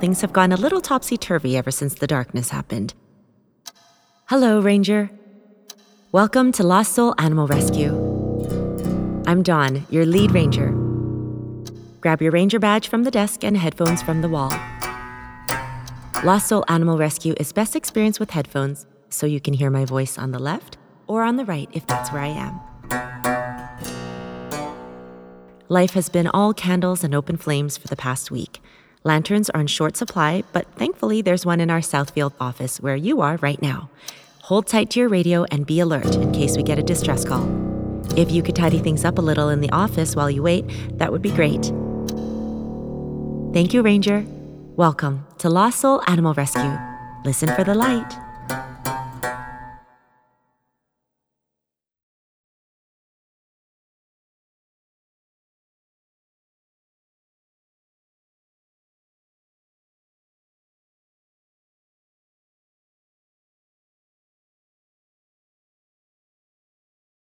Things have gone a little topsy-turvy ever since the darkness happened. Hello, Ranger. Welcome to Lost Soul Animal Rescue. I'm Dawn, your lead ranger. Grab your ranger badge from the desk and headphones from the wall. Lost Soul Animal Rescue is best experienced with headphones, so you can hear my voice on the left or on the right if that's where I am. Life has been all candles and open flames for the past week. Lanterns are in short supply, but thankfully there's one in our Southfield office where you are right now. Hold tight to your radio and be alert in case we get a distress call. If you could tidy things up a little in the office while you wait, that would be great. Thank you, Ranger. Welcome to Lost Soul Animal Rescue. Listen for the light.